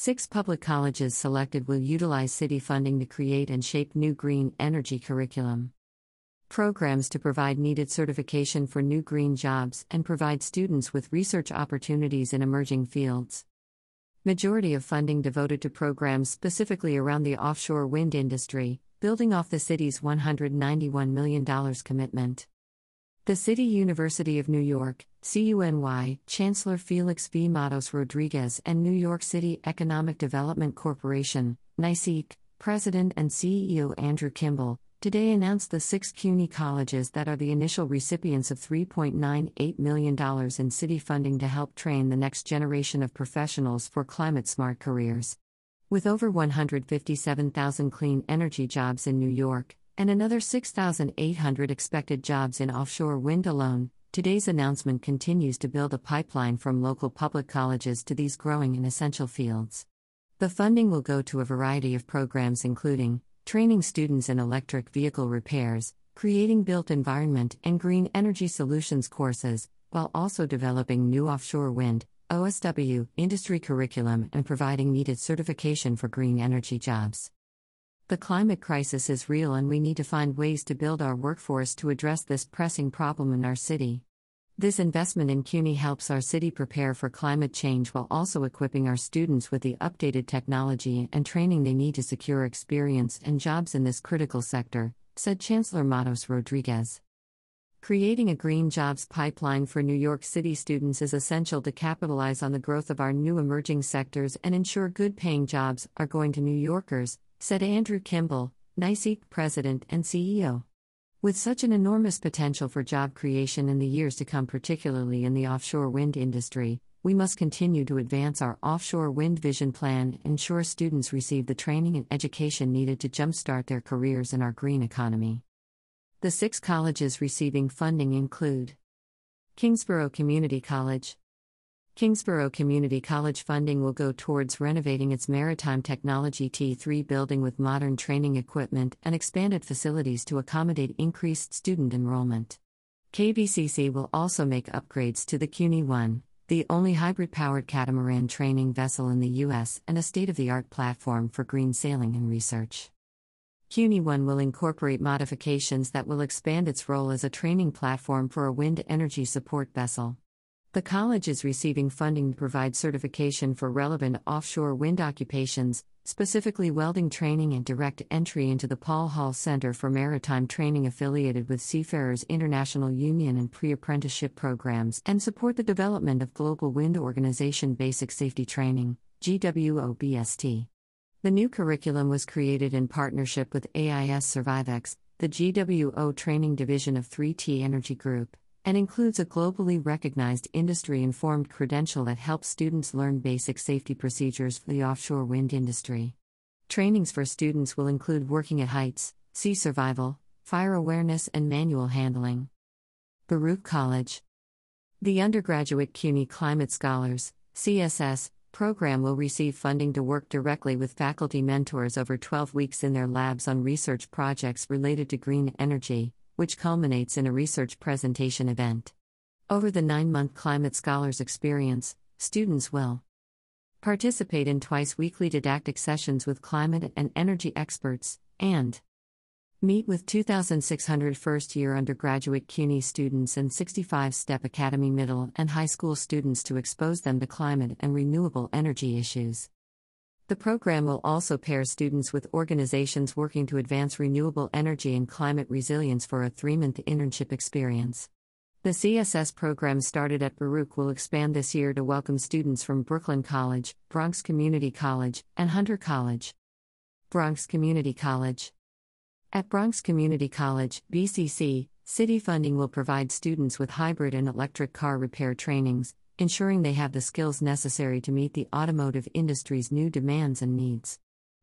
6 public colleges selected will utilize city funding to create and shape new green energy curriculum programs to provide needed certification for new green jobs and provide students with research opportunities in emerging fields. Majority of funding devoted to programs specifically around the offshore wind industry, building off the city's $191 million commitment. The City University of New York, CUNY, Chancellor Felix V. Matos Rodriguez and New York City Economic Development Corporation, NYCEDC, President and CEO Andrew Kimball, today announced the 6 CUNY colleges that are the initial recipients of $3.98 million in city funding to help train the next generation of professionals for climate-smart careers. With over 157,000 clean energy jobs in New York, and another 6,800 expected jobs in offshore wind alone, today's announcement continues to build a pipeline from local public colleges to these growing and essential fields. The funding will go to a variety of programs including training students in electric vehicle repairs, creating built environment and green energy solutions courses, while also developing new offshore wind, OSW, industry curriculum and providing needed certification for green energy jobs. The climate crisis is real and we need to find ways to build our workforce to address this pressing problem in our city. This investment in CUNY helps our city prepare for climate change while also equipping our students with the updated technology and training they need to secure experience and jobs in this critical sector, said Chancellor Matos Rodriguez. Creating a green jobs pipeline for New York City students is essential to capitalize on the growth of our new emerging sectors and ensure good-paying jobs are going to New Yorkers, said Andrew Kimball, NYCEDC President and CEO. With such an enormous potential for job creation in the years to come, particularly in the offshore wind industry, we must continue to advance our offshore wind vision plan and ensure students receive the training and education needed to jumpstart their careers in our green economy. The 6 colleges receiving funding include Kingsborough Community College. Kingsborough Community College funding will go towards renovating its Maritime Technology T3 building with modern training equipment and expanded facilities to accommodate increased student enrollment. KBCC will also make upgrades to the CUNY 1, the only hybrid-powered catamaran training vessel in the U.S. and a state-of-the-art platform for green sailing and research. CUNY 1 will incorporate modifications that will expand its role as a training platform for a wind energy support vessel. The college is receiving funding to provide certification for relevant offshore wind occupations, specifically welding training and direct entry into the Paul Hall Center for Maritime Training affiliated with Seafarers International Union and pre-apprenticeship programs, and support the development of Global Wind Organization Basic Safety Training, GWOBST. The new curriculum was created in partnership with AIS Survivex, the GWO training division of 3T Energy Group, and includes a globally recognized industry-informed credential that helps students learn basic safety procedures for the offshore wind industry. Trainings for students will include working at heights, sea survival, fire awareness and manual handling. Baruch College. The undergraduate CUNY Climate Scholars, CSS, program will receive funding to work directly with faculty mentors over 12 weeks in their labs on research projects related to green energy, which culminates in a research presentation event. Over the 9-month Climate Scholars experience, students will participate in twice-weekly didactic sessions with climate and energy experts, and meet with 2,600 first-year undergraduate CUNY students and 65 STEP Academy middle and high school students to expose them to climate and renewable energy issues. The program will also pair students with organizations working to advance renewable energy and climate resilience for a 3-month internship experience. The CSS program started at Baruch will expand this year to welcome students from Brooklyn College, Bronx Community College, and Hunter College. Bronx Community College. At Bronx Community College, BCC, city funding will provide students with hybrid and electric car repair trainings, ensuring they have the skills necessary to meet the automotive industry's new demands and needs.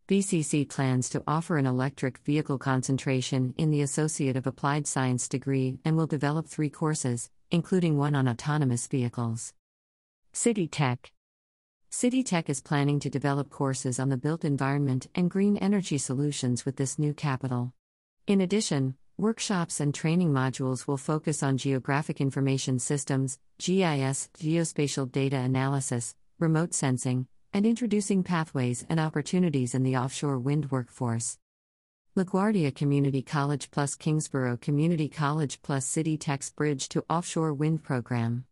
BCC plans to offer an electric vehicle concentration in the Associate of Applied Science degree and will develop 3 courses, including one on autonomous vehicles. City Tech. City Tech is planning to develop courses on the built environment and green energy solutions with this new capital. In addition, workshops and training modules will focus on geographic information systems, GIS, geospatial data analysis, remote sensing, and introducing pathways and opportunities in the offshore wind workforce. LaGuardia Community College plus Kingsborough Community College plus City Tech's Bridge to Offshore Wind Program.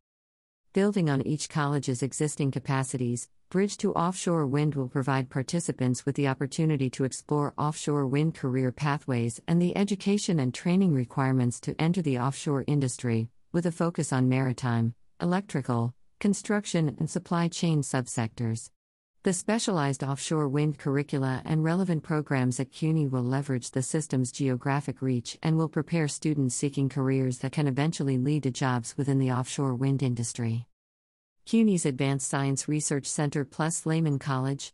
Building on each college's existing capacities, Bridge to Offshore Wind will provide participants with the opportunity to explore offshore wind career pathways and the education and training requirements to enter the offshore industry, with a focus on maritime, electrical, construction and supply chain subsectors. The specialized offshore wind curricula and relevant programs at CUNY will leverage the system's geographic reach and will prepare students seeking careers that can eventually lead to jobs within the offshore wind industry. CUNY's Advanced Science Research Center plus Lehman College.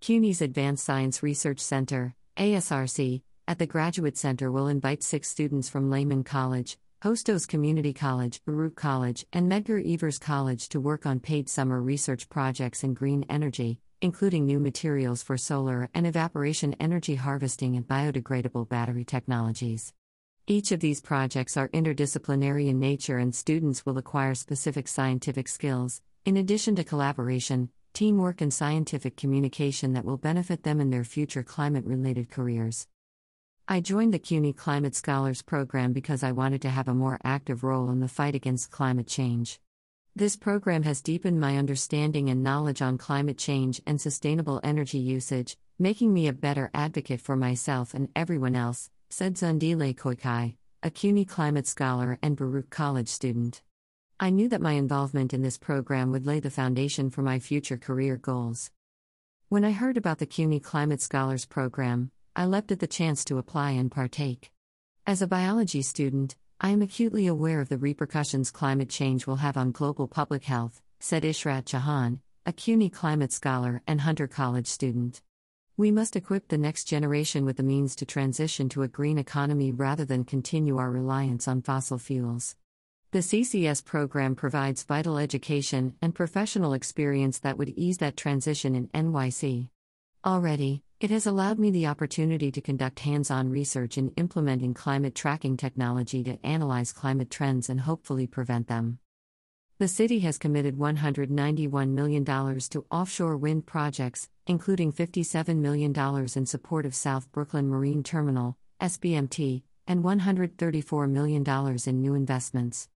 CUNY's Advanced Science Research Center, ASRC, at the Graduate Center will invite 6 students from Lehman College, Hostos Community College, Baruch College, and Medgar Evers College to work on paid summer research projects in green energy, including new materials for solar and evaporation energy harvesting and biodegradable battery technologies. Each of these projects are interdisciplinary in nature, and students will acquire specific scientific skills, in addition to collaboration, teamwork, and scientific communication that will benefit them in their future climate-related careers. I joined the CUNY Climate Scholars Program because I wanted to have a more active role in the fight against climate change. This program has deepened my understanding and knowledge on climate change and sustainable energy usage, making me a better advocate for myself and everyone else, said Zandile Khoikai, a CUNY Climate Scholar and Baruch College student. I knew that my involvement in this program would lay the foundation for my future career goals. When I heard about the CUNY Climate Scholars Program, I leapt at the chance to apply and partake. As a biology student, I am acutely aware of the repercussions climate change will have on global public health, said Ishrat Jahan, a CUNY climate scholar and Hunter College student. We must equip the next generation with the means to transition to a green economy rather than continue our reliance on fossil fuels. The CCS program provides vital education and professional experience that would ease that transition in NYC. Already, it has allowed me the opportunity to conduct hands-on research in implementing climate tracking technology to analyze climate trends and hopefully prevent them. The city has committed $191 million to offshore wind projects, including $57 million in support of South Brooklyn Marine Terminal, SBMT, and $134 million in new investments.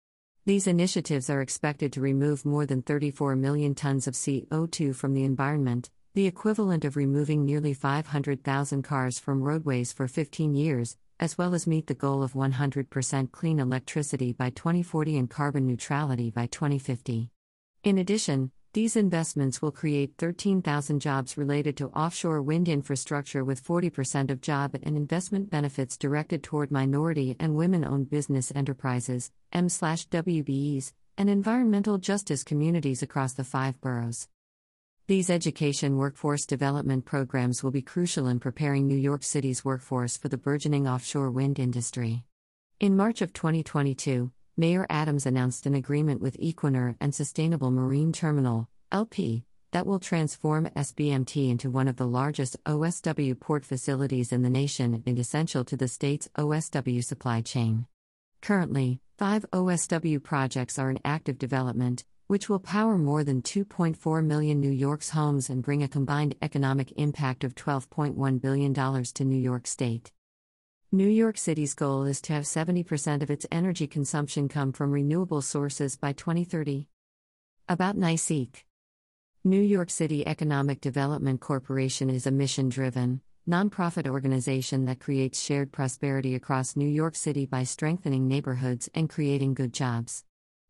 These initiatives are expected to remove more than 34 million tons of CO2 from the environment, the equivalent of removing nearly 500,000 cars from roadways for 15 years, as well as meet the goal of 100% clean electricity by 2040 and carbon neutrality by 2050. In addition, these investments will create 13,000 jobs related to offshore wind infrastructure, with 40% of job and investment benefits directed toward minority and women-owned business enterprises, M/WBEs, and environmental justice communities across the 5 boroughs. These education workforce development programs will be crucial in preparing New York City's workforce for the burgeoning offshore wind industry. In March of 2022, Mayor Adams announced an agreement with Equinor and Sustainable Marine Terminal, LP, that will transform SBMT into one of the largest OSW port facilities in the nation and essential to the state's OSW supply chain. Currently, 5 OSW projects are in active development, which will power more than 2.4 million New York's homes and bring a combined economic impact of $12.1 billion to New York State. New York City's goal is to have 70% of its energy consumption come from renewable sources by 2030. About NYCEDC. New York City Economic Development Corporation is a mission-driven, nonprofit organization that creates shared prosperity across New York City by strengthening neighborhoods and creating good jobs.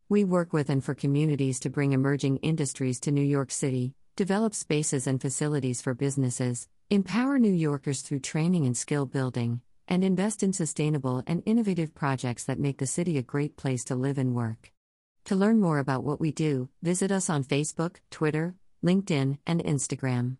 We work with and for communities to bring emerging industries to New York City, develop spaces and facilities for businesses, empower New Yorkers through training and skill building, and invest in sustainable and innovative projects that make the city a great place to live and work. To learn more about what we do, visit us on Facebook, Twitter, LinkedIn, and Instagram.